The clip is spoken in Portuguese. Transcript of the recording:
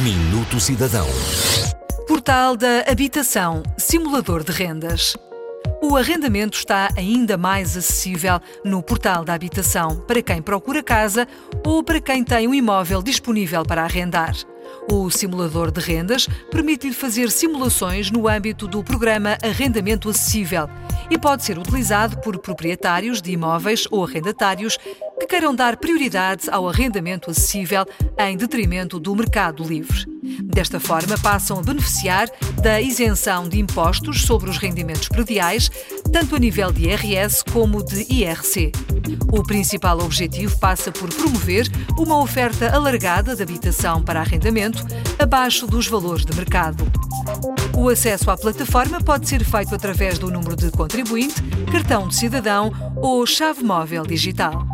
Minuto Cidadão. Portal da Habitação, Simulador de Rendas. O arrendamento está ainda mais acessível no Portal da Habitação para quem procura casa ou para quem tem um imóvel disponível para arrendar. O simulador de rendas permite-lhe fazer simulações no âmbito do programa Arrendamento Acessível e pode ser utilizado por proprietários de imóveis ou arrendatários que queiram dar prioridade ao arrendamento acessível em detrimento do mercado livre. Desta forma, passam a beneficiar da isenção de impostos sobre os rendimentos prediais, tanto a nível de IRS como de IRC. O principal objetivo passa por promover uma oferta alargada de habitação para arrendamento abaixo dos valores de mercado. O acesso à plataforma pode ser feito através do número de contribuinte, cartão de cidadão ou chave móvel digital.